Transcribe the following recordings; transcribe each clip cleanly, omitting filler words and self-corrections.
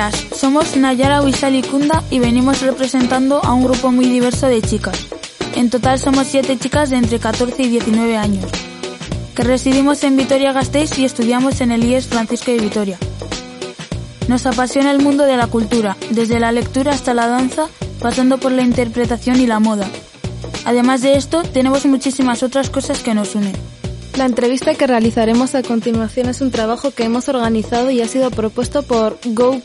días, somos Nayara Huizal y Kunda y venimos representando a un grupo muy diverso de chicas. En total somos 7 chicas de entre 14 y 19 años, que residimos en Vitoria-Gasteiz y estudiamos en el IES Francisco de Vitoria. Nos apasiona el mundo de la cultura, desde la lectura hasta la danza, pasando por la interpretación y la moda. Además de esto, tenemos muchísimas otras cosas que nos unen. La entrevista que realizaremos a continuación es un trabajo que hemos organizado y ha sido propuesto por Go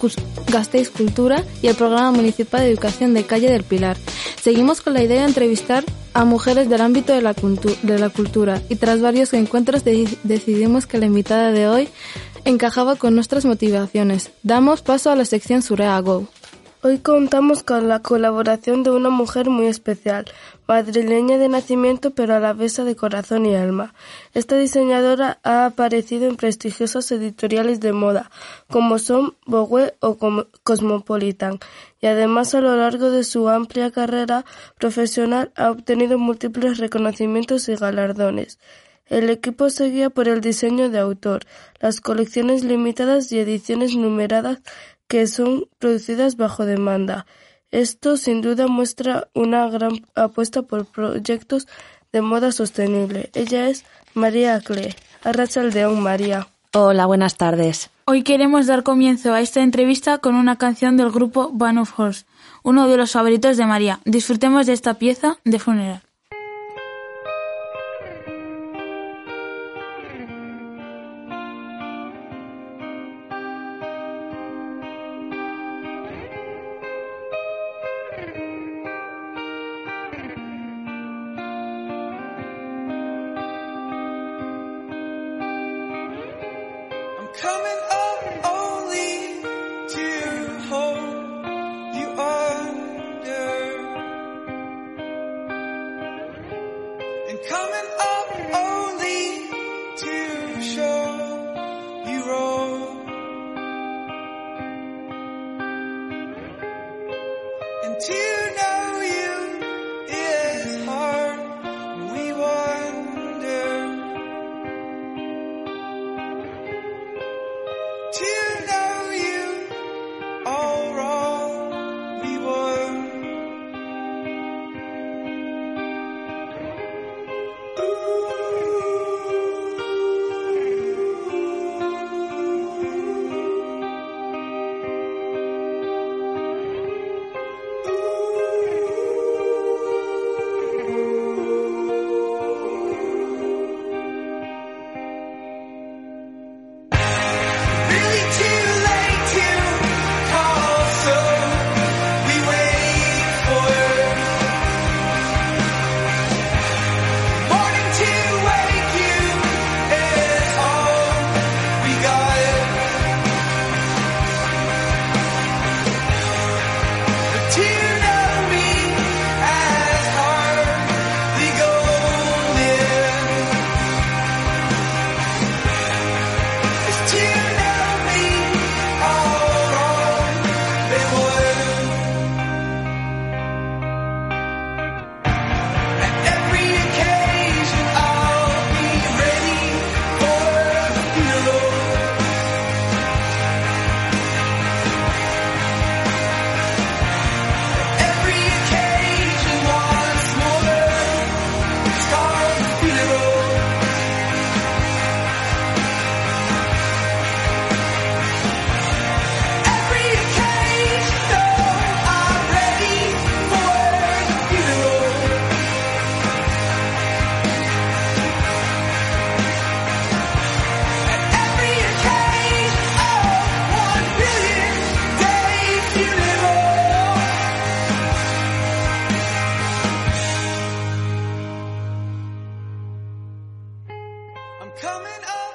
Gasteiz Cultura y el Programa Municipal de Educación de Calle del Pilar. Seguimos con la idea de entrevistar a mujeres del ámbito de la cultura y tras varios encuentros decidimos que la invitada de hoy encajaba con nuestras motivaciones. Damos paso a la sección Zurea Go. Hoy contamos con la colaboración de una mujer muy especial, madrileña de nacimiento pero a la vez de corazón y alma. Esta diseñadora ha aparecido en prestigiosos editoriales de moda, como son Vogue o Cosmopolitan, y además a lo largo de su amplia carrera profesional ha obtenido múltiples reconocimientos y galardones. El equipo se guía por el diseño de autor, las colecciones limitadas y ediciones numeradas que son producidas bajo demanda. Esto sin duda muestra una gran apuesta por proyectos de moda sostenible. Ella es María Clè. Arratsaldeon, María. Hola, buenas tardes. Hoy queremos dar comienzo a esta entrevista con una canción del grupo Band of Horse, uno de los favoritos de María. Disfrutemos de esta pieza de funeral.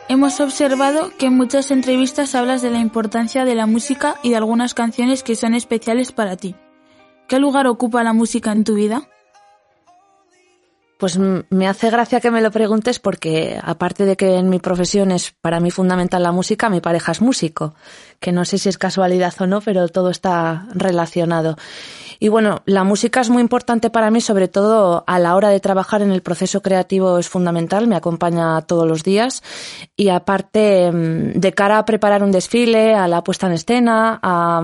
Hemos observado que en muchas entrevistas hablas de la importancia de la música y de algunas canciones que son especiales para ti. ¿Qué lugar ocupa la música en tu vida? Pues me hace gracia que me lo preguntes porque, aparte de que en mi profesión es para mí fundamental la música, mi pareja es músico, que no sé si es casualidad o no, pero todo está relacionado. Y bueno, la música es muy importante para mí, sobre todo a la hora de trabajar en el proceso creativo es fundamental, me acompaña todos los días. Y aparte, de cara a preparar un desfile, a la puesta en escena, a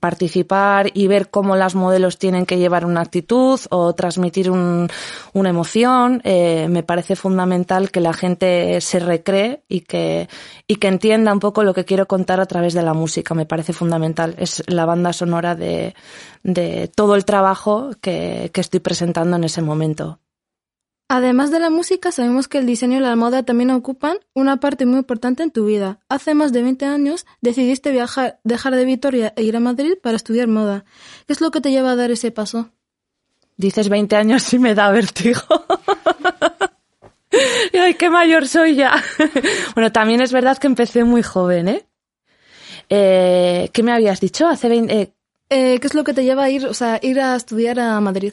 participar y ver cómo las modelos tienen que llevar una actitud o transmitir una emoción, me parece fundamental que la gente se recree y que entienda un poco lo que quiero contar a través de la música, me parece fundamental. Es la banda sonora de todo el trabajo que estoy presentando en ese momento. Además de la música, sabemos que el diseño y la moda también ocupan una parte muy importante en tu vida. Hace más de 20 años decidiste dejar de Vitoria e ir a Madrid para estudiar moda. ¿Qué es lo que te lleva a dar ese paso? Dices 20 años y me da vértigo. ¡Ay, qué mayor soy ya! Bueno, también es verdad que empecé muy joven, ¿eh? ¿Qué me habías dicho? Hace 20... ¿qué es lo que te lleva a ir a estudiar a Madrid?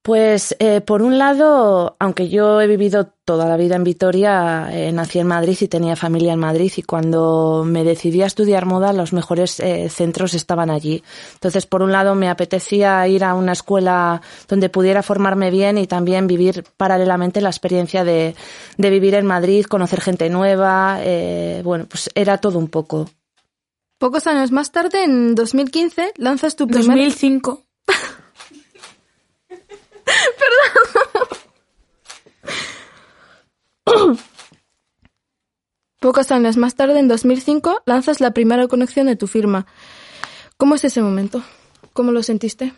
Pues, por un lado, aunque yo he vivido toda la vida en Vitoria, nací en Madrid y tenía familia en Madrid, y cuando me decidí a estudiar moda, los mejores centros estaban allí. Entonces, por un lado, me apetecía ir a una escuela donde pudiera formarme bien y también vivir paralelamente la experiencia de vivir en Madrid, conocer gente nueva, bueno, pues era todo un poco. Pocos años más tarde, en 2015, lanzas tu primer... 2005. Perdón. Pocos años más tarde, en 2005, lanzas la primera colección de tu firma. ¿Cómo es ese momento? ¿Cómo lo sentiste?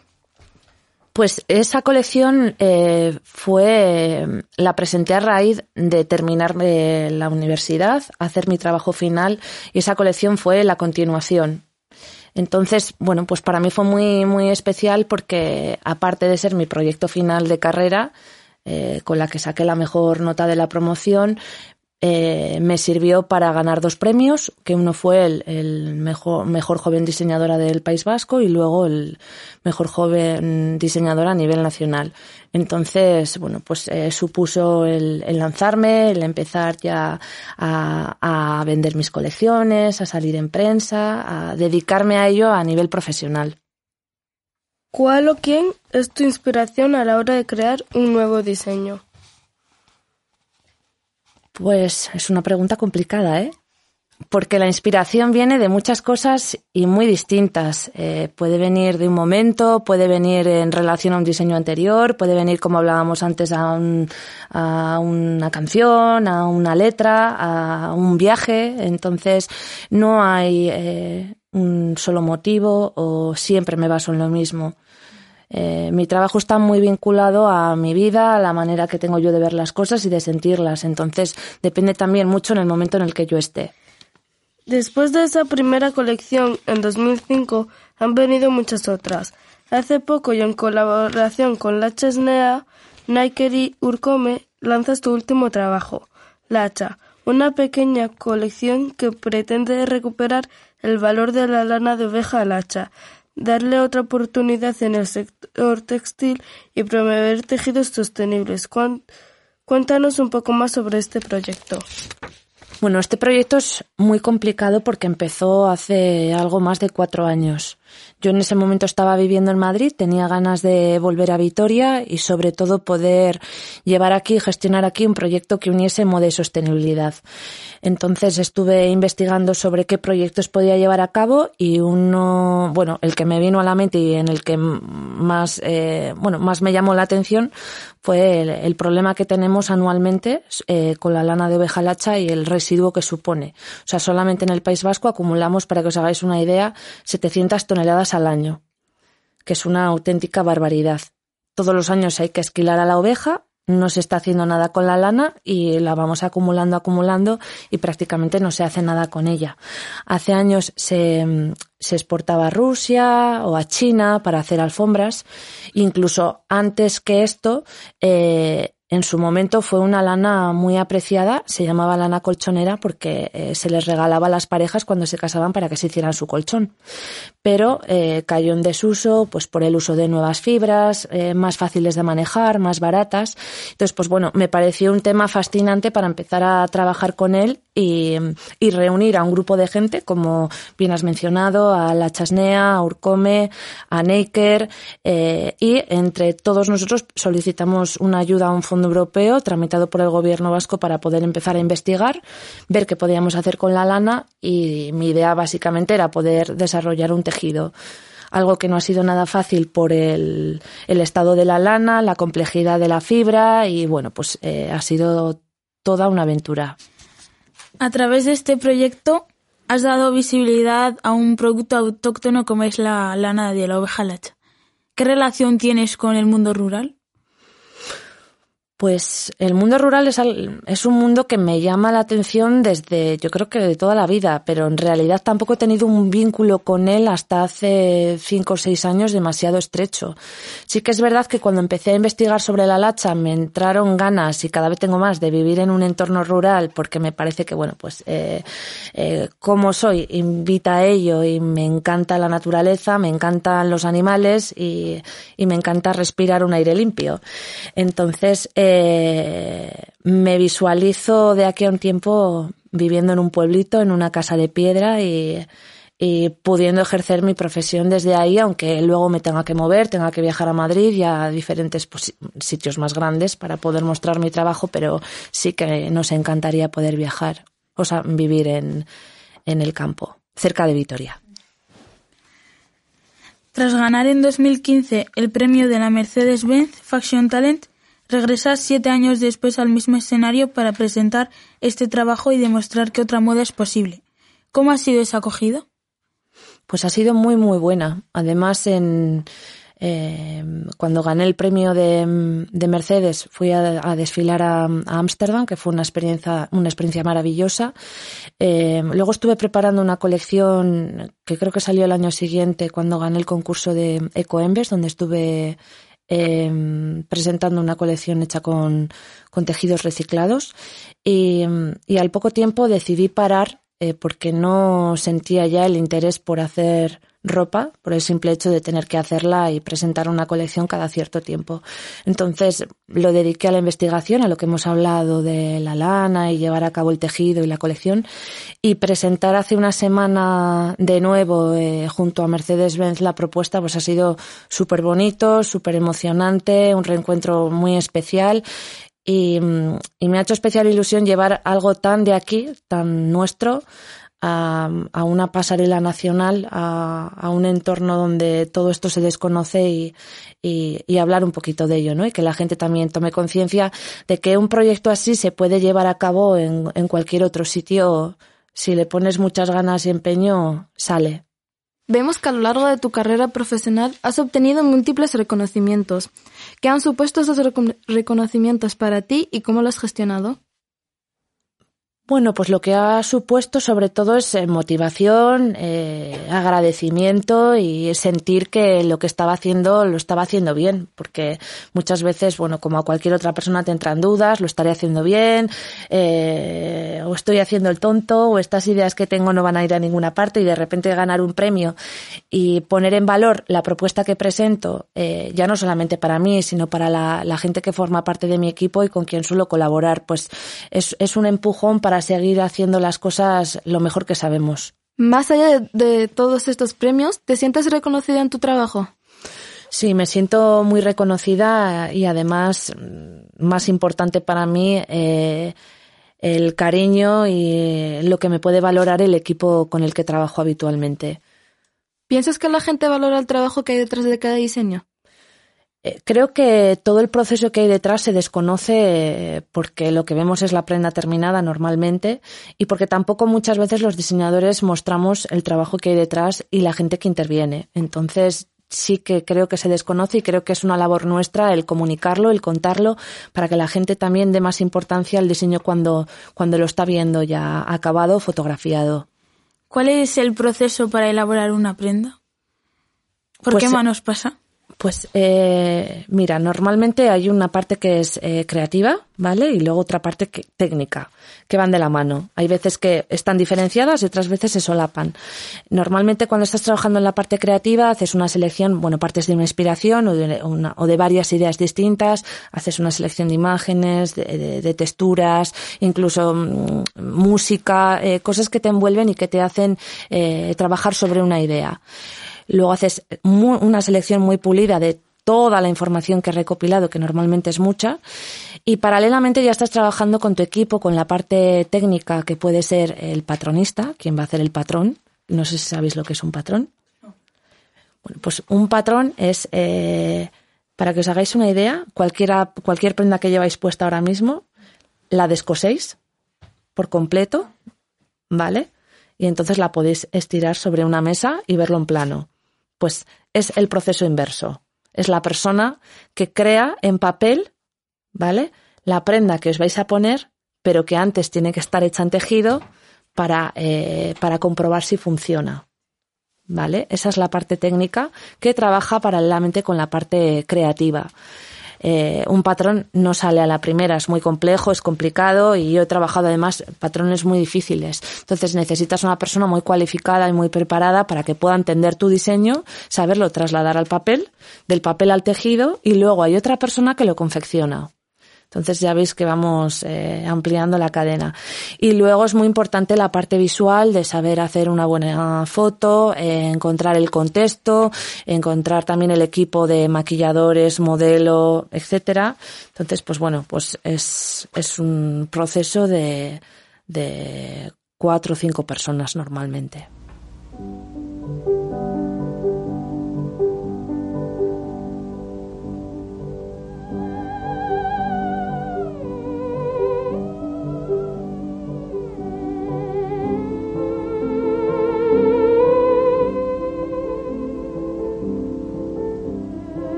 Pues esa colección la presenté a raíz de terminar la universidad, hacer mi trabajo final, y esa colección fue la continuación. Entonces, bueno, pues para mí fue muy, muy especial porque, aparte de ser mi proyecto final de carrera, con la que saqué la mejor nota de la promoción, me sirvió para ganar 2 premios, que uno fue el mejor joven diseñadora del País Vasco y luego el mejor joven diseñadora a nivel nacional. Entonces, bueno, pues supuso el lanzarme, el empezar ya a vender mis colecciones, a salir en prensa, a dedicarme a ello a nivel profesional. ¿Cuál o quién es tu inspiración a la hora de crear un nuevo diseño? Pues es una pregunta complicada, ¿eh? Porque la inspiración viene de muchas cosas y muy distintas. Puede venir de un momento, puede venir en relación a un diseño anterior, puede venir, como hablábamos antes, a una canción, a una letra, a un viaje. Entonces, no hay un solo motivo o siempre me baso en lo mismo. Mi trabajo está muy vinculado a mi vida, a la manera que tengo yo de ver las cosas y de sentirlas. Entonces, depende también mucho en el momento en el que yo esté. Después de esa primera colección, en 2005, han venido muchas otras. Hace poco, y en colaboración con Latxa Sarea, Neiker y Urcome, lanzas tu último trabajo, Latxa, una pequeña colección que pretende recuperar el valor de la lana de oveja Latxa, darle otra oportunidad en el sector textil y promover tejidos sostenibles. Cuéntanos un poco más sobre este proyecto. Bueno, este proyecto es muy complicado porque empezó hace algo más de 4 años. Yo en ese momento estaba viviendo en Madrid, tenía ganas de volver a Vitoria y sobre todo poder llevar aquí, gestionar aquí un proyecto que uniese moda y sostenibilidad. Entonces estuve investigando sobre qué proyectos podía llevar a cabo y uno, bueno, el que me vino a la mente y en el que más, más me llamó la atención fue el problema que tenemos anualmente con la lana de oveja Latxa y el residuo que supone. O sea, solamente en el País Vasco acumulamos, para que os hagáis una idea, 700 toneladas al año, que es una auténtica barbaridad. Todos los años hay que esquilar a la oveja, no se está haciendo nada con la lana y la vamos acumulando y prácticamente no se hace nada con ella. Hace años se exportaba a Rusia o a China para hacer alfombras. Incluso antes que esto, En su momento fue una lana muy apreciada, se llamaba lana colchonera porque se les regalaba a las parejas cuando se casaban para que se hicieran su colchón. Pero cayó en desuso pues por el uso de nuevas fibras, más fáciles de manejar, más baratas. Entonces, pues bueno, me pareció un tema fascinante para empezar a trabajar con él y reunir a un grupo de gente, como bien has mencionado, a Latxa Sarea, a Urcome, a Neiker, y entre todos nosotros solicitamos una ayuda a un fondo europeo tramitado por el gobierno vasco para poder empezar a investigar, ver qué podíamos hacer con la lana, y mi idea básicamente era poder desarrollar un tejido. Algo que no ha sido nada fácil por el estado de la lana, la complejidad de la fibra y bueno, pues ha sido toda una aventura. A través de este proyecto has dado visibilidad a un producto autóctono como es la lana de la oveja latxa. ¿Qué relación tienes con el mundo rural? Pues el mundo rural es un mundo que me llama la atención desde, yo creo que de toda la vida, pero en realidad tampoco he tenido un vínculo con él hasta hace 5 o 6 años demasiado estrecho. Sí que es verdad que cuando empecé a investigar sobre la latxa me entraron ganas, y cada vez tengo más, de vivir en un entorno rural, porque me parece que, bueno, pues como soy, invita a ello, y me encanta la naturaleza, me encantan los animales y me encanta respirar un aire limpio. Entonces, me visualizo de aquí a un tiempo viviendo en un pueblito, en una casa de piedra y pudiendo ejercer mi profesión desde ahí, aunque luego me tenga que mover, tenga que viajar a Madrid y a diferentes sitios más grandes para poder mostrar mi trabajo, pero sí que nos encantaría poder viajar, o sea, vivir en el campo, cerca de Vitoria. Tras ganar en 2015 el premio de la Mercedes-Benz Fashion Talent, regresas 7 años después al mismo escenario para presentar este trabajo y demostrar que otra moda es posible. ¿Cómo ha sido esa acogida? Pues ha sido muy, muy buena. Además, cuando gané el premio de Mercedes, fui a desfilar a Ámsterdam, que fue una experiencia maravillosa. Luego estuve preparando una colección que creo que salió el año siguiente, cuando gané el concurso de Ecoembes, donde estuve presentando una colección hecha con tejidos reciclados, y al poco tiempo decidí parar porque no sentía ya el interés por hacer ropa, por el simple hecho de tener que hacerla y presentar una colección cada cierto tiempo. Entonces lo dediqué a la investigación, a lo que hemos hablado de la lana y llevar a cabo el tejido y la colección, y presentar hace una semana de nuevo junto a Mercedes-Benz la propuesta, pues ha sido súper bonito, súper emocionante, un reencuentro muy especial. Y me ha hecho especial ilusión llevar algo tan de aquí, tan nuestro, a una pasarela nacional, a un entorno donde todo esto se desconoce y hablar un poquito de ello, ¿no? Y que la gente también tome conciencia de que un proyecto así se puede llevar a cabo en cualquier otro sitio. Si le pones muchas ganas y empeño, sale. Vemos que a lo largo de tu carrera profesional has obtenido múltiples reconocimientos. ¿Qué han supuesto esos reconocimientos para ti y cómo lo has gestionado? Bueno, pues lo que ha supuesto sobre todo es motivación, agradecimiento y sentir que lo que estaba haciendo lo estaba haciendo bien, porque muchas veces, bueno, como a cualquier otra persona te entran dudas, lo estaré haciendo bien, o estoy haciendo el tonto, o estas ideas que tengo no van a ir a ninguna parte, y de repente ganar un premio y poner en valor la propuesta que presento, ya no solamente para mí, sino para la gente que forma parte de mi equipo y con quien suelo colaborar, pues es un empujón para seguir haciendo las cosas lo mejor que sabemos. Más allá de todos estos premios, ¿te sientes reconocida en tu trabajo? Sí, me siento muy reconocida, y además, más importante para mí, el cariño y lo que me puede valorar el equipo con el que trabajo habitualmente. ¿Piensas que la gente valora el trabajo que hay detrás de cada diseño? Creo que todo el proceso que hay detrás se desconoce, porque lo que vemos es la prenda terminada normalmente, y porque tampoco muchas veces los diseñadores mostramos el trabajo que hay detrás y la gente que interviene. Entonces sí que creo que se desconoce, y creo que es una labor nuestra el comunicarlo, el contarlo, para que la gente también dé más importancia al diseño cuando lo está viendo ya acabado, fotografiado. ¿Cuál es el proceso para elaborar una prenda? ¿Por qué manos pasa? Pues mira, normalmente hay una parte que es creativa, ¿vale? Y luego otra parte que, técnica, que van de la mano. Hay veces que están diferenciadas y otras veces se solapan. Normalmente cuando estás trabajando en la parte creativa haces una selección, bueno, partes de una inspiración o de varias ideas distintas, haces una selección de imágenes, de texturas, incluso música, cosas que te envuelven y que te hacen trabajar sobre una idea. Luego haces una selección muy pulida de toda la información que he recopilado, que normalmente es mucha, y paralelamente ya estás trabajando con tu equipo, con la parte técnica, que puede ser el patronista, quien va a hacer el patrón. No sé si sabéis lo que es un patrón. Bueno, pues un patrón es, para que os hagáis una idea, cualquier prenda que lleváis puesta ahora mismo, la descoséis por completo, ¿vale? Y entonces la podéis estirar sobre una mesa y verlo en plano. Pues es el proceso inverso. Es la persona que crea en papel, ¿vale?, la prenda que os vais a poner, pero que antes tiene que estar hecha en tejido para comprobar si funciona, ¿vale? Esa es la parte técnica que trabaja paralelamente con la parte creativa. Un patrón no sale a la primera, es muy complejo, es complicado, y yo he trabajado además patrones muy difíciles. Entonces necesitas una persona muy cualificada y muy preparada para que pueda entender tu diseño, saberlo trasladar al papel, del papel al tejido, y luego hay otra persona que lo confecciona. Entonces ya veis que vamos ampliando la cadena. Y luego es muy importante la parte visual, de saber hacer una buena foto, encontrar el contexto, encontrar también el equipo de maquilladores, modelo, etcétera. Entonces, pues bueno, pues es un proceso de 4 o 5 personas normalmente.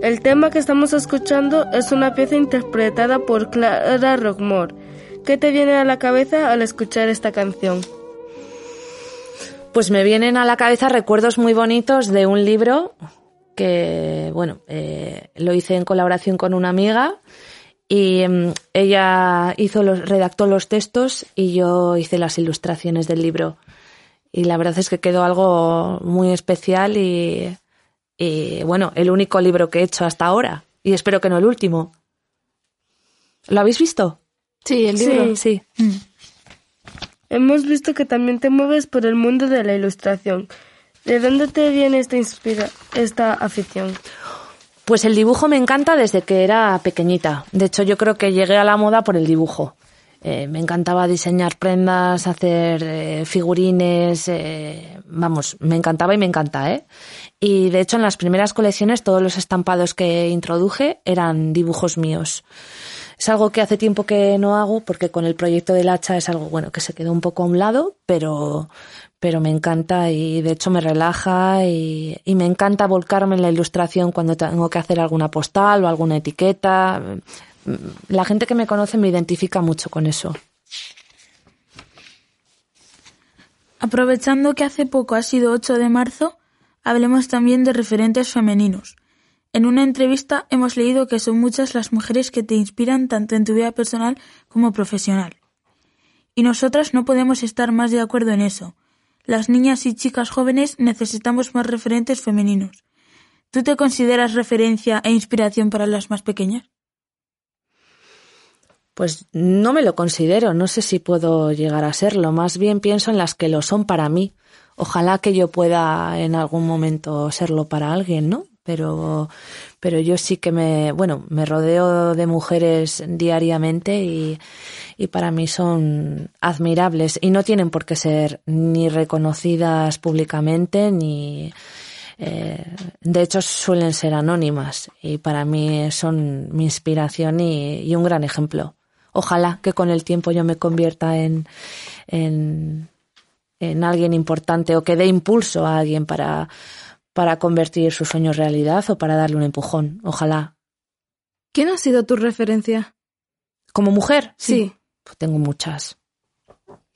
El tema que estamos escuchando es una pieza interpretada por Clara Rockmore. ¿Qué te viene a la cabeza al escuchar esta canción? Pues me vienen a la cabeza recuerdos muy bonitos de un libro que, bueno, lo hice en colaboración con una amiga, y ella redactó los textos y yo hice las ilustraciones del libro. Y la verdad es que quedó algo muy especial y bueno, el único libro que he hecho hasta ahora, y espero que no el último. ¿Lo habéis visto? Sí, el libro. Sí. Hemos visto que también te mueves por el mundo de la ilustración. ¿De dónde te viene esta afición? Pues el dibujo me encanta desde que era pequeñita. De hecho, yo creo que llegué a la moda por el dibujo. Me encantaba diseñar prendas, hacer figurines, vamos, me encantaba y me encanta, ¿eh? Y de hecho en las primeras colecciones todos los estampados que introduje eran dibujos míos. Es algo que hace tiempo que no hago porque con el proyecto de Latxa es algo, bueno, que se quedó un poco a un lado, pero me encanta y de hecho me relaja y me encanta volcarme en la ilustración cuando tengo que hacer alguna postal o alguna etiqueta. La gente que me conoce me identifica mucho con eso. Aprovechando que hace poco ha sido 8 de marzo, hablemos también de referentes femeninos. En una entrevista hemos leído que son muchas las mujeres que te inspiran tanto en tu vida personal como profesional. Y nosotras no podemos estar más de acuerdo en eso. Las niñas y chicas jóvenes necesitamos más referentes femeninos. ¿Tú te consideras referencia e inspiración para las más pequeñas? Pues no me lo considero, no sé si puedo llegar a serlo. Más bien pienso en las que lo son para mí. Ojalá que yo pueda en algún momento serlo para alguien, ¿no? Pero yo sí que me rodeo de mujeres diariamente y para mí son admirables. Y no tienen por qué ser ni reconocidas públicamente ni... de hecho suelen ser anónimas y para mí son mi inspiración y un gran ejemplo. Ojalá que con el tiempo yo me convierta en alguien importante o que dé impulso a alguien para convertir sus sueños en realidad o para darle un empujón. Ojalá. ¿Quién ha sido tu referencia? ¿Como mujer? Sí. Pues tengo muchas.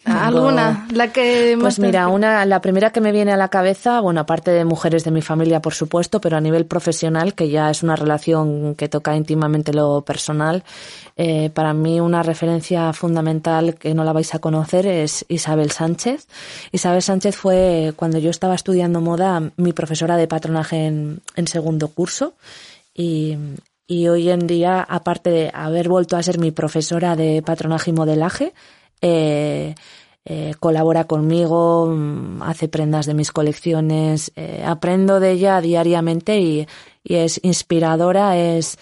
¿Alguna? La que más. Pues mira, la primera que me viene a la cabeza, bueno, aparte de mujeres de mi familia, por supuesto, pero a nivel profesional, que ya es una relación que toca íntimamente lo personal, para mí una referencia fundamental que no la vais a conocer es Isabel Sánchez. Isabel Sánchez fue, cuando yo estaba estudiando moda, mi profesora de patronaje en segundo curso y hoy en día, aparte de haber vuelto a ser mi profesora de patronaje y modelaje, colabora conmigo, hace prendas de mis colecciones, aprendo de ella diariamente y es inspiradora, es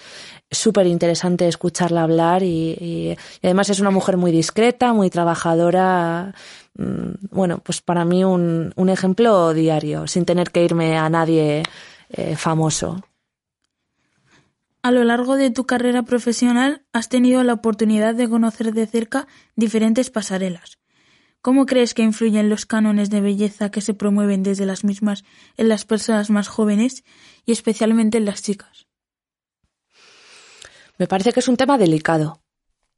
súper interesante escucharla hablar y además es una mujer muy discreta, muy trabajadora. Bueno, pues para mí un ejemplo diario, sin tener que irme a nadie famoso. A lo largo de tu carrera profesional has tenido la oportunidad de conocer de cerca diferentes pasarelas. ¿Cómo crees que influyen los cánones de belleza que se promueven desde las mismas en las personas más jóvenes y especialmente en las chicas? Me parece que es un tema delicado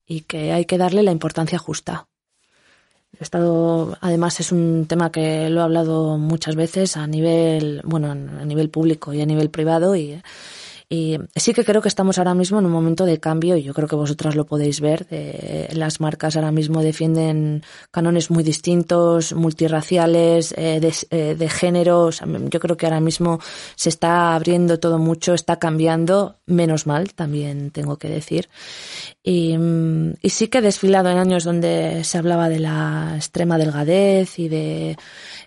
y que hay que darle la importancia justa. Además es un tema que lo he hablado muchas veces a nivel público y a nivel privado y sí que creo que estamos ahora mismo en un momento de cambio, y yo creo que vosotras lo podéis ver. Las marcas ahora mismo defienden cánones muy distintos, multirraciales, de género. O sea, yo creo que ahora mismo se está abriendo todo mucho, está cambiando, menos mal, también tengo que decir. Y sí que he desfilado en años donde se hablaba de la extrema delgadez y de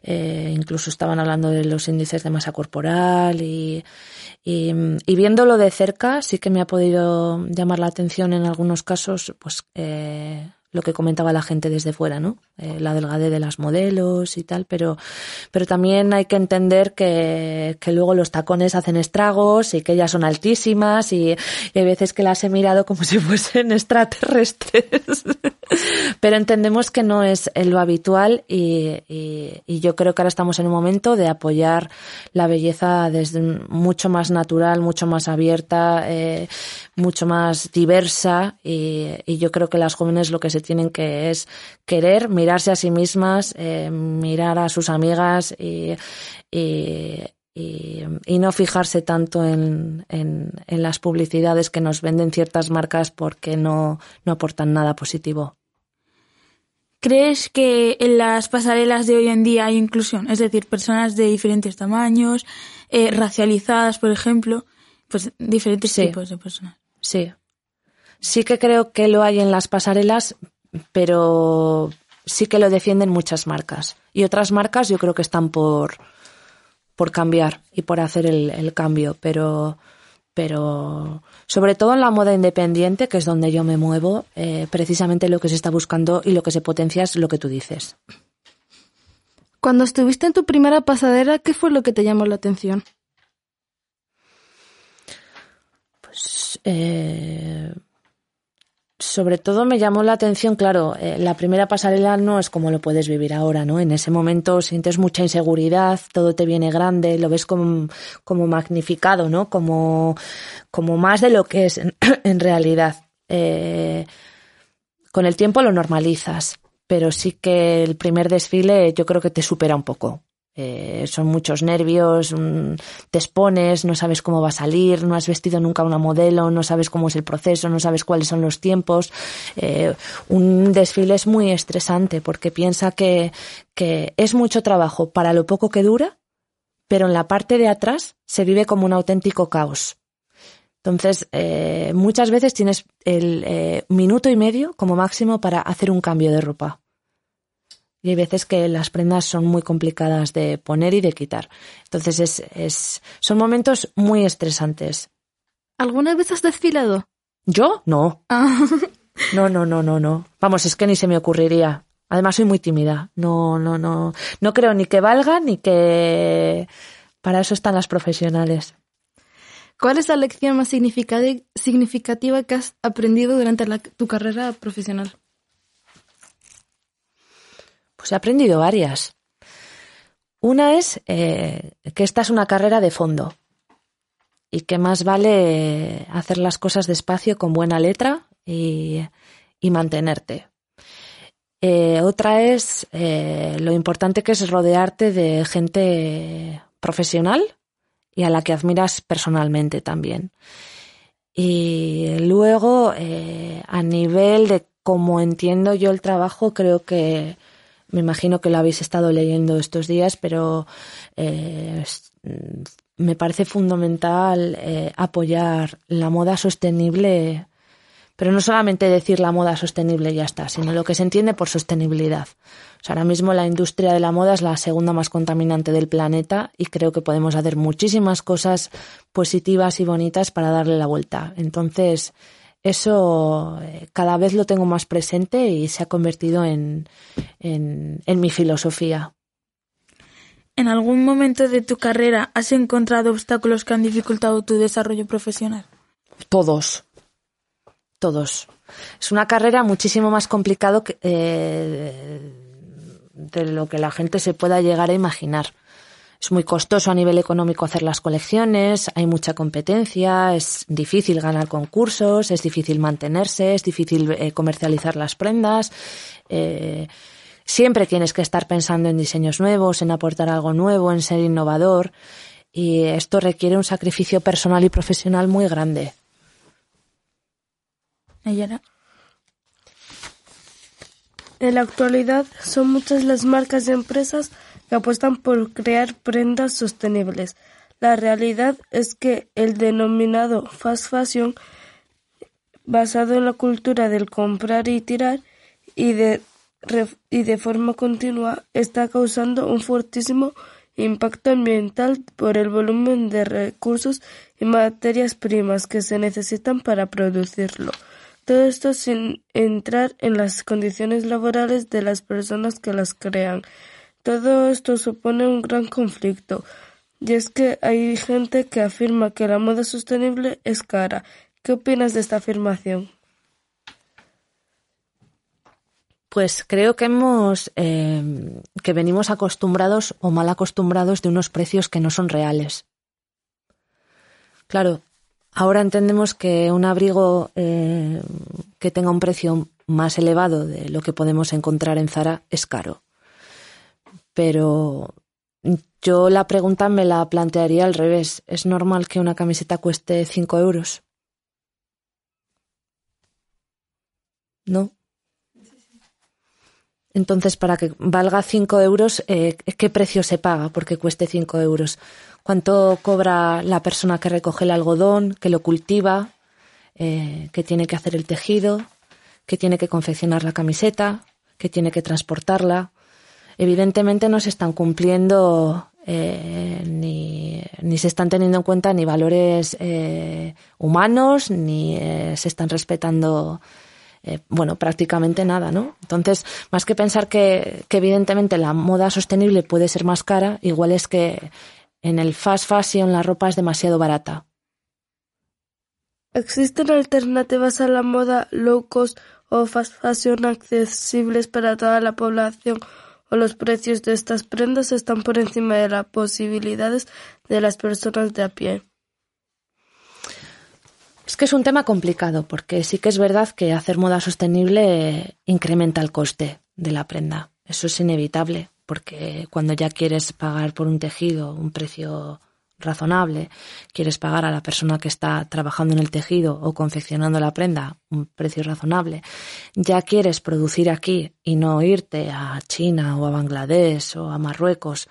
incluso estaban hablando de los índices de masa corporal y viéndolo de cerca sí que me ha podido llamar la atención en algunos casos, pues lo que comentaba la gente desde fuera, ¿no? La delgadez de las modelos y tal, pero también hay que entender que luego los tacones hacen estragos y que ellas son altísimas y hay veces que las he mirado como si fuesen extraterrestres. Pero entendemos que no es lo habitual y yo creo que ahora estamos en un momento de apoyar la belleza desde mucho más natural, mucho más abierta, mucho más diversa y yo creo que las jóvenes lo que se tienen que es querer mirarse a sí mismas, mirar a sus amigas y no fijarse tanto en las publicidades que nos venden ciertas marcas porque no aportan nada positivo. ¿Crees que en las pasarelas de hoy en día hay inclusión? Es decir, personas de diferentes tamaños, racializadas, por ejemplo, pues diferentes tipos de personas. Sí. Sí que creo que lo hay en las pasarelas, pero sí que lo defienden muchas marcas. Y otras marcas yo creo que están por cambiar y por hacer el cambio. Pero sobre todo en la moda independiente, que es donde yo me muevo, precisamente lo que se está buscando y lo que se potencia es lo que tú dices. Cuando estuviste en tu primera pasadera, ¿qué fue lo que te llamó la atención? Pues... sobre todo me llamó la atención, claro, la primera pasarela no es como lo puedes vivir ahora, ¿no? En ese momento sientes mucha inseguridad, todo te viene grande, lo ves como magnificado, ¿no? Como más de lo que es en realidad. Con el tiempo lo normalizas, pero sí que el primer desfile yo creo que te supera un poco. Son muchos nervios, te expones, no sabes cómo va a salir, no has vestido nunca una modelo, no sabes cómo es el proceso, no sabes cuáles son los tiempos. Un desfile es muy estresante porque piensa que es mucho trabajo para lo poco que dura, pero en la parte de atrás se vive como un auténtico caos. Entonces, muchas veces tienes el minuto y medio como máximo para hacer un cambio de ropa. Y hay veces que las prendas son muy complicadas de poner y de quitar. Entonces son momentos muy estresantes. ¿Alguna vez has desfilado? ¿Yo? No. Ah. No. Vamos, es que ni se me ocurriría. Además soy muy tímida. No. No creo ni que valga ni que... Para eso están las profesionales. ¿Cuál es la lección más significativa que has aprendido durante tu carrera profesional? Pues he aprendido varias. Una es que esta es una carrera de fondo y que más vale hacer las cosas despacio, con buena letra y mantenerte. Otra es lo importante que es rodearte de gente profesional y a la que admiras personalmente también. Y luego, a nivel de cómo entiendo yo el trabajo, creo que, me imagino que lo habéis estado leyendo estos días, pero me parece fundamental apoyar la moda sostenible. Pero no solamente decir la moda sostenible y ya está, sino lo que se entiende por sostenibilidad. O sea, ahora mismo la industria de la moda es la segunda más contaminante del planeta y creo que podemos hacer muchísimas cosas positivas y bonitas para darle la vuelta. Entonces, eso cada vez lo tengo más presente y se ha convertido en mi filosofía. ¿En algún momento de tu carrera has encontrado obstáculos que han dificultado tu desarrollo profesional? Todos. Es una carrera muchísimo más complicada de lo que la gente se pueda llegar a imaginar. Es muy costoso a nivel económico hacer las colecciones, hay mucha competencia, es difícil ganar concursos, es difícil mantenerse, es difícil comercializar las prendas. Siempre tienes que estar pensando en diseños nuevos, en aportar algo nuevo, en ser innovador. Y esto requiere un sacrificio personal y profesional muy grande. En la actualidad son muchas las marcas y empresas que apuestan por crear prendas sostenibles. La realidad es que el denominado fast fashion, basado en la cultura del comprar y tirar y de forma continua, está causando un fuertísimo impacto ambiental por el volumen de recursos y materias primas que se necesitan para producirlo. Todo esto sin entrar en las condiciones laborales de las personas que las crean. Todo esto supone un gran conflicto, y es que hay gente que afirma que la moda sostenible es cara. ¿Qué opinas de esta afirmación? Pues creo que venimos acostumbrados o mal acostumbrados de unos precios que no son reales. Claro. Ahora entendemos que un abrigo que tenga un precio más elevado de lo que podemos encontrar en Zara es caro. Pero yo la pregunta me la plantearía al revés. ¿Es normal que una camiseta cueste 5 euros? ¿No? Entonces, para que valga 5 euros, ¿qué precio se paga porque cueste 5 euros? ¿Cuánto cobra la persona que recoge el algodón, que lo cultiva, que tiene que hacer el tejido, que tiene que confeccionar la camiseta, que tiene que transportarla? Evidentemente no se están cumpliendo ni se están teniendo en cuenta ni valores humanos, ni se están respetando prácticamente nada, ¿no? Entonces, más que pensar que evidentemente la moda sostenible puede ser más cara, igual es que en el fast fashion la ropa es demasiado barata. ¿Existen alternativas a la moda low cost o fast fashion accesibles para toda la población o los precios de estas prendas están por encima de las posibilidades de las personas de a pie? Es que es un tema complicado, porque sí que es verdad que hacer moda sostenible incrementa el coste de la prenda. Eso es inevitable, porque cuando ya quieres pagar por un tejido un precio razonable, quieres pagar a la persona que está trabajando en el tejido o confeccionando la prenda un precio razonable, ya quieres producir aquí y no irte a China o a Bangladesh o a Marruecos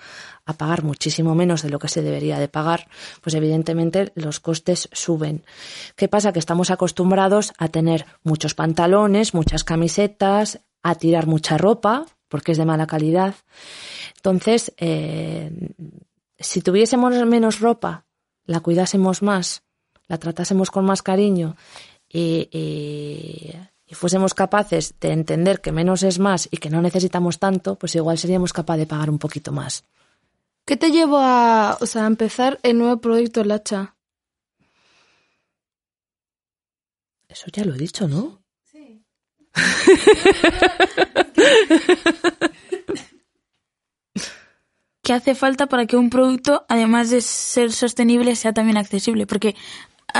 a pagar muchísimo menos de lo que se debería de pagar, pues evidentemente los costes suben. ¿Qué pasa? Que estamos acostumbrados a tener muchos pantalones, muchas camisetas, a tirar mucha ropa porque es de mala calidad. Entonces, si tuviésemos menos ropa, la cuidásemos más, la tratásemos con más cariño y fuésemos capaces de entender que menos es más y que no necesitamos tanto, pues igual seríamos capaces de pagar un poquito más. ¿Qué te llevó a empezar el nuevo proyecto Latxa? Eso ya lo he dicho, ¿no? Sí. ¿Qué hace falta para que un producto, además de ser sostenible, sea también accesible? Porque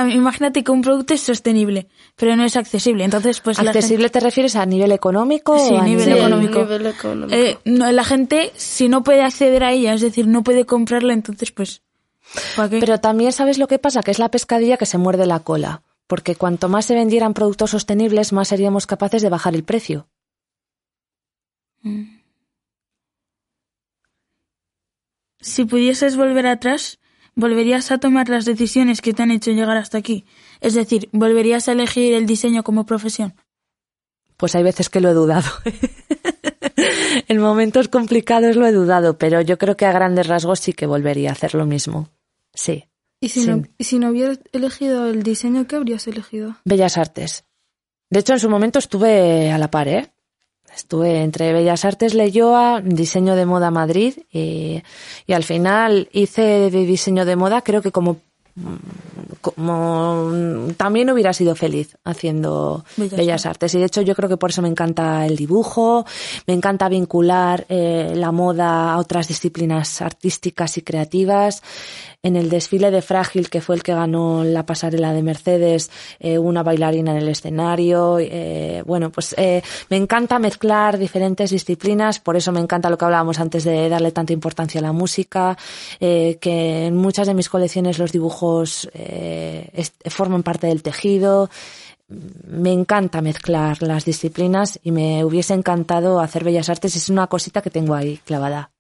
imagínate que un producto es sostenible, pero no es accesible. Entonces, pues ¿accesible te refieres a nivel económico? Sí, o a nivel económico. Nivel económico. No, la gente, si no puede acceder a ella, es decir, no puede comprarla, entonces pues... ¿para qué? Pero también sabes lo que pasa, que es la pescadilla que se muerde la cola. Porque cuanto más se vendieran productos sostenibles, más seríamos capaces de bajar el precio. Si pudieses volver atrás, volverías a tomar las decisiones que te han hecho llegar hasta aquí. Es decir, ¿volverías a elegir el diseño como profesión? Pues hay veces que lo he dudado. En momentos complicados lo he dudado, pero yo creo que a grandes rasgos sí que volvería a hacer lo mismo. Sí. ¿Y si, sí. ¿Y si no hubieras elegido el diseño, qué habrías elegido? Bellas Artes. De hecho, en su momento estuve a la par, ¿eh? Estuve entre Bellas Artes, Leyoa, diseño de moda Madrid y al final hice de diseño de moda. Creo que como también hubiera sido feliz haciendo Bellas Artes. Y de hecho yo creo que por eso me encanta el dibujo, me encanta vincular la moda a otras disciplinas artísticas y creativas. En el desfile de Frágil, que fue el que ganó la pasarela de Mercedes, una bailarina en el escenario. Bueno, pues me encanta mezclar diferentes disciplinas, por eso me encanta lo que hablábamos antes de darle tanta importancia a la música, que en muchas de mis colecciones los dibujos forman parte del tejido. Me encanta mezclar las disciplinas y me hubiese encantado hacer Bellas Artes, es una cosita que tengo ahí clavada.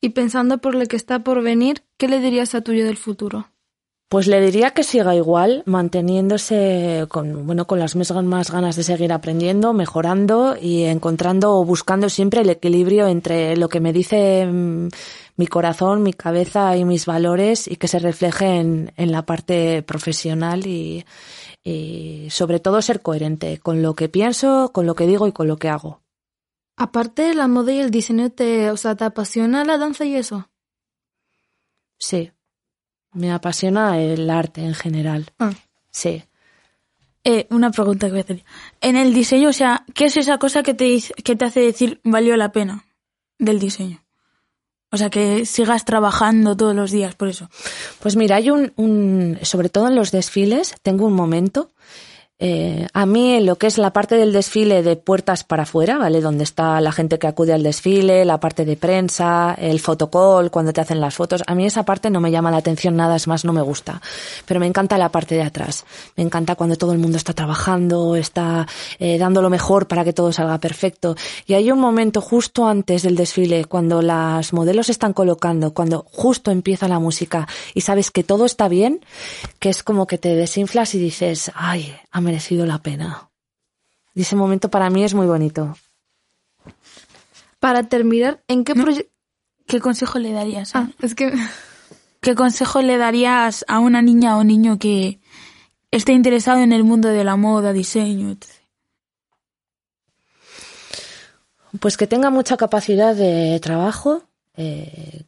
Y pensando por lo que está por venir, ¿qué le dirías a tu yo del futuro? Pues le diría que siga igual, manteniéndose con las mismas ganas de seguir aprendiendo, mejorando y encontrando o buscando siempre el equilibrio entre lo que me dice mi corazón, mi cabeza y mis valores, y que se refleje en la parte profesional y sobre todo ser coherente con lo que pienso, con lo que digo y con lo que hago. Aparte de la moda y el diseño, ¿te apasiona la danza y eso? Sí, me apasiona el arte en general. Ah. Sí. Una pregunta que voy a hacer. En el diseño, ¿qué es esa cosa que te hace decir valió la pena del diseño? O sea, que sigas trabajando todos los días por eso. Pues mira, hay sobre todo en los desfiles, tengo un momento... a mí en lo que es la parte del desfile de puertas para afuera, ¿vale? Donde está la gente que acude al desfile, la parte de prensa, el fotocall, cuando te hacen las fotos. A mí esa parte no me llama la atención nada, es más, no me gusta. Pero me encanta la parte de atrás. Me encanta cuando todo el mundo está trabajando, está dando lo mejor para que todo salga perfecto. Y hay un momento justo antes del desfile, cuando las modelos se están colocando, cuando justo empieza la música y sabes que todo está bien, que es como que te desinflas y dices, ¡ay! Ha merecido la pena. Y ese momento para mí es muy bonito. Para terminar, ¿qué consejo le darías? ¿Qué consejo le darías a una niña o niño que esté interesado en el mundo de la moda, diseño, etc.? Pues que tenga mucha capacidad de trabajo.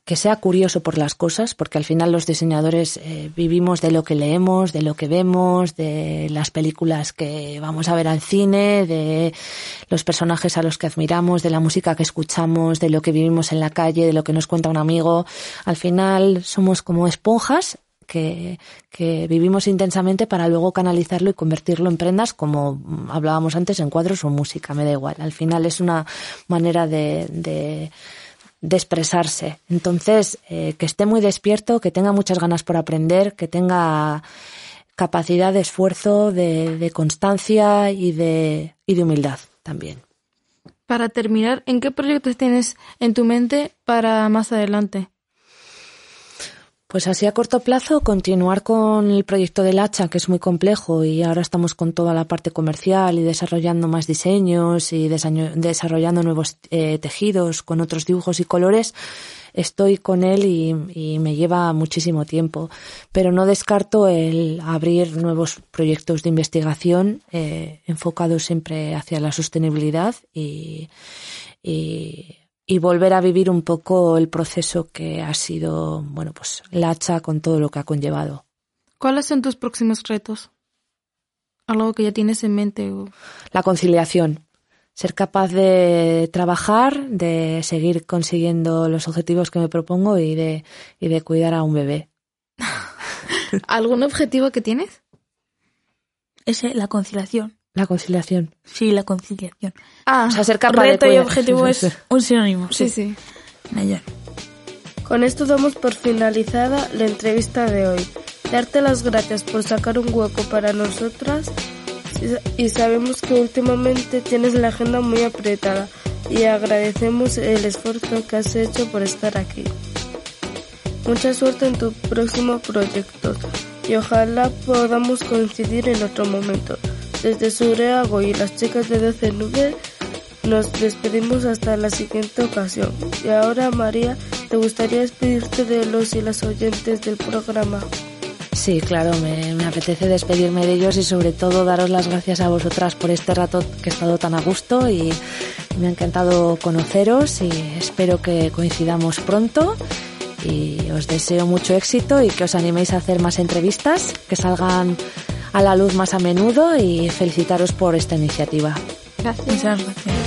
Que sea curioso por las cosas, porque al final los diseñadores vivimos de lo que leemos, de lo que vemos, de las películas que vamos a ver al cine, de los personajes a los que admiramos, de la música que escuchamos, de lo que vivimos en la calle, de lo que nos cuenta un amigo. Al final somos como esponjas que vivimos intensamente para luego canalizarlo y convertirlo en prendas, como hablábamos antes, en cuadros o música, me da igual. Al final es una manera de expresarse. Entonces, que esté muy despierto, que tenga muchas ganas por aprender, que tenga capacidad de esfuerzo, de constancia y de humildad también. Para terminar, ¿en qué proyectos tienes en tu mente para más adelante? Pues así a corto plazo, continuar con el proyecto de Latxa, que es muy complejo y ahora estamos con toda la parte comercial y desarrollando más diseños y desarrollando nuevos tejidos con otros dibujos y colores. Estoy con él y me lleva muchísimo tiempo, pero no descarto el abrir nuevos proyectos de investigación enfocados siempre hacia la sostenibilidad y volver a vivir un poco el proceso que ha sido, Latxa con todo lo que ha conllevado. ¿Cuáles son tus próximos retos? ¿Algo que ya tienes en mente? La conciliación. Ser capaz de trabajar, de seguir consiguiendo los objetivos que me propongo y de cuidar a un bebé. ¿Algún objetivo que tienes? Ese, la conciliación. La conciliación. Sí, la conciliación. Ah, o sea, ser capaz reto de y objetivo sí, es un sinónimo. Sí, sí. Mayor. Con esto damos por finalizada la entrevista de hoy. Darte las gracias por sacar un hueco para nosotras y sabemos que últimamente tienes la agenda muy apretada y agradecemos el esfuerzo que has hecho por estar aquí. Mucha suerte en tu próximo proyecto y ojalá podamos coincidir en otro momento. Desde Sureago y las chicas de 12 Nubes nos despedimos hasta la siguiente ocasión. Y ahora, María, ¿te gustaría despedirte de los y las oyentes del programa? Sí, claro, me apetece despedirme de ellos y sobre todo daros las gracias a vosotras por este rato que he estado tan a gusto y me ha encantado conoceros y espero que coincidamos pronto y os deseo mucho éxito y que os animéis a hacer más entrevistas, que salgan a la luz más a menudo y felicitaros por esta iniciativa. Gracias. Muchas gracias.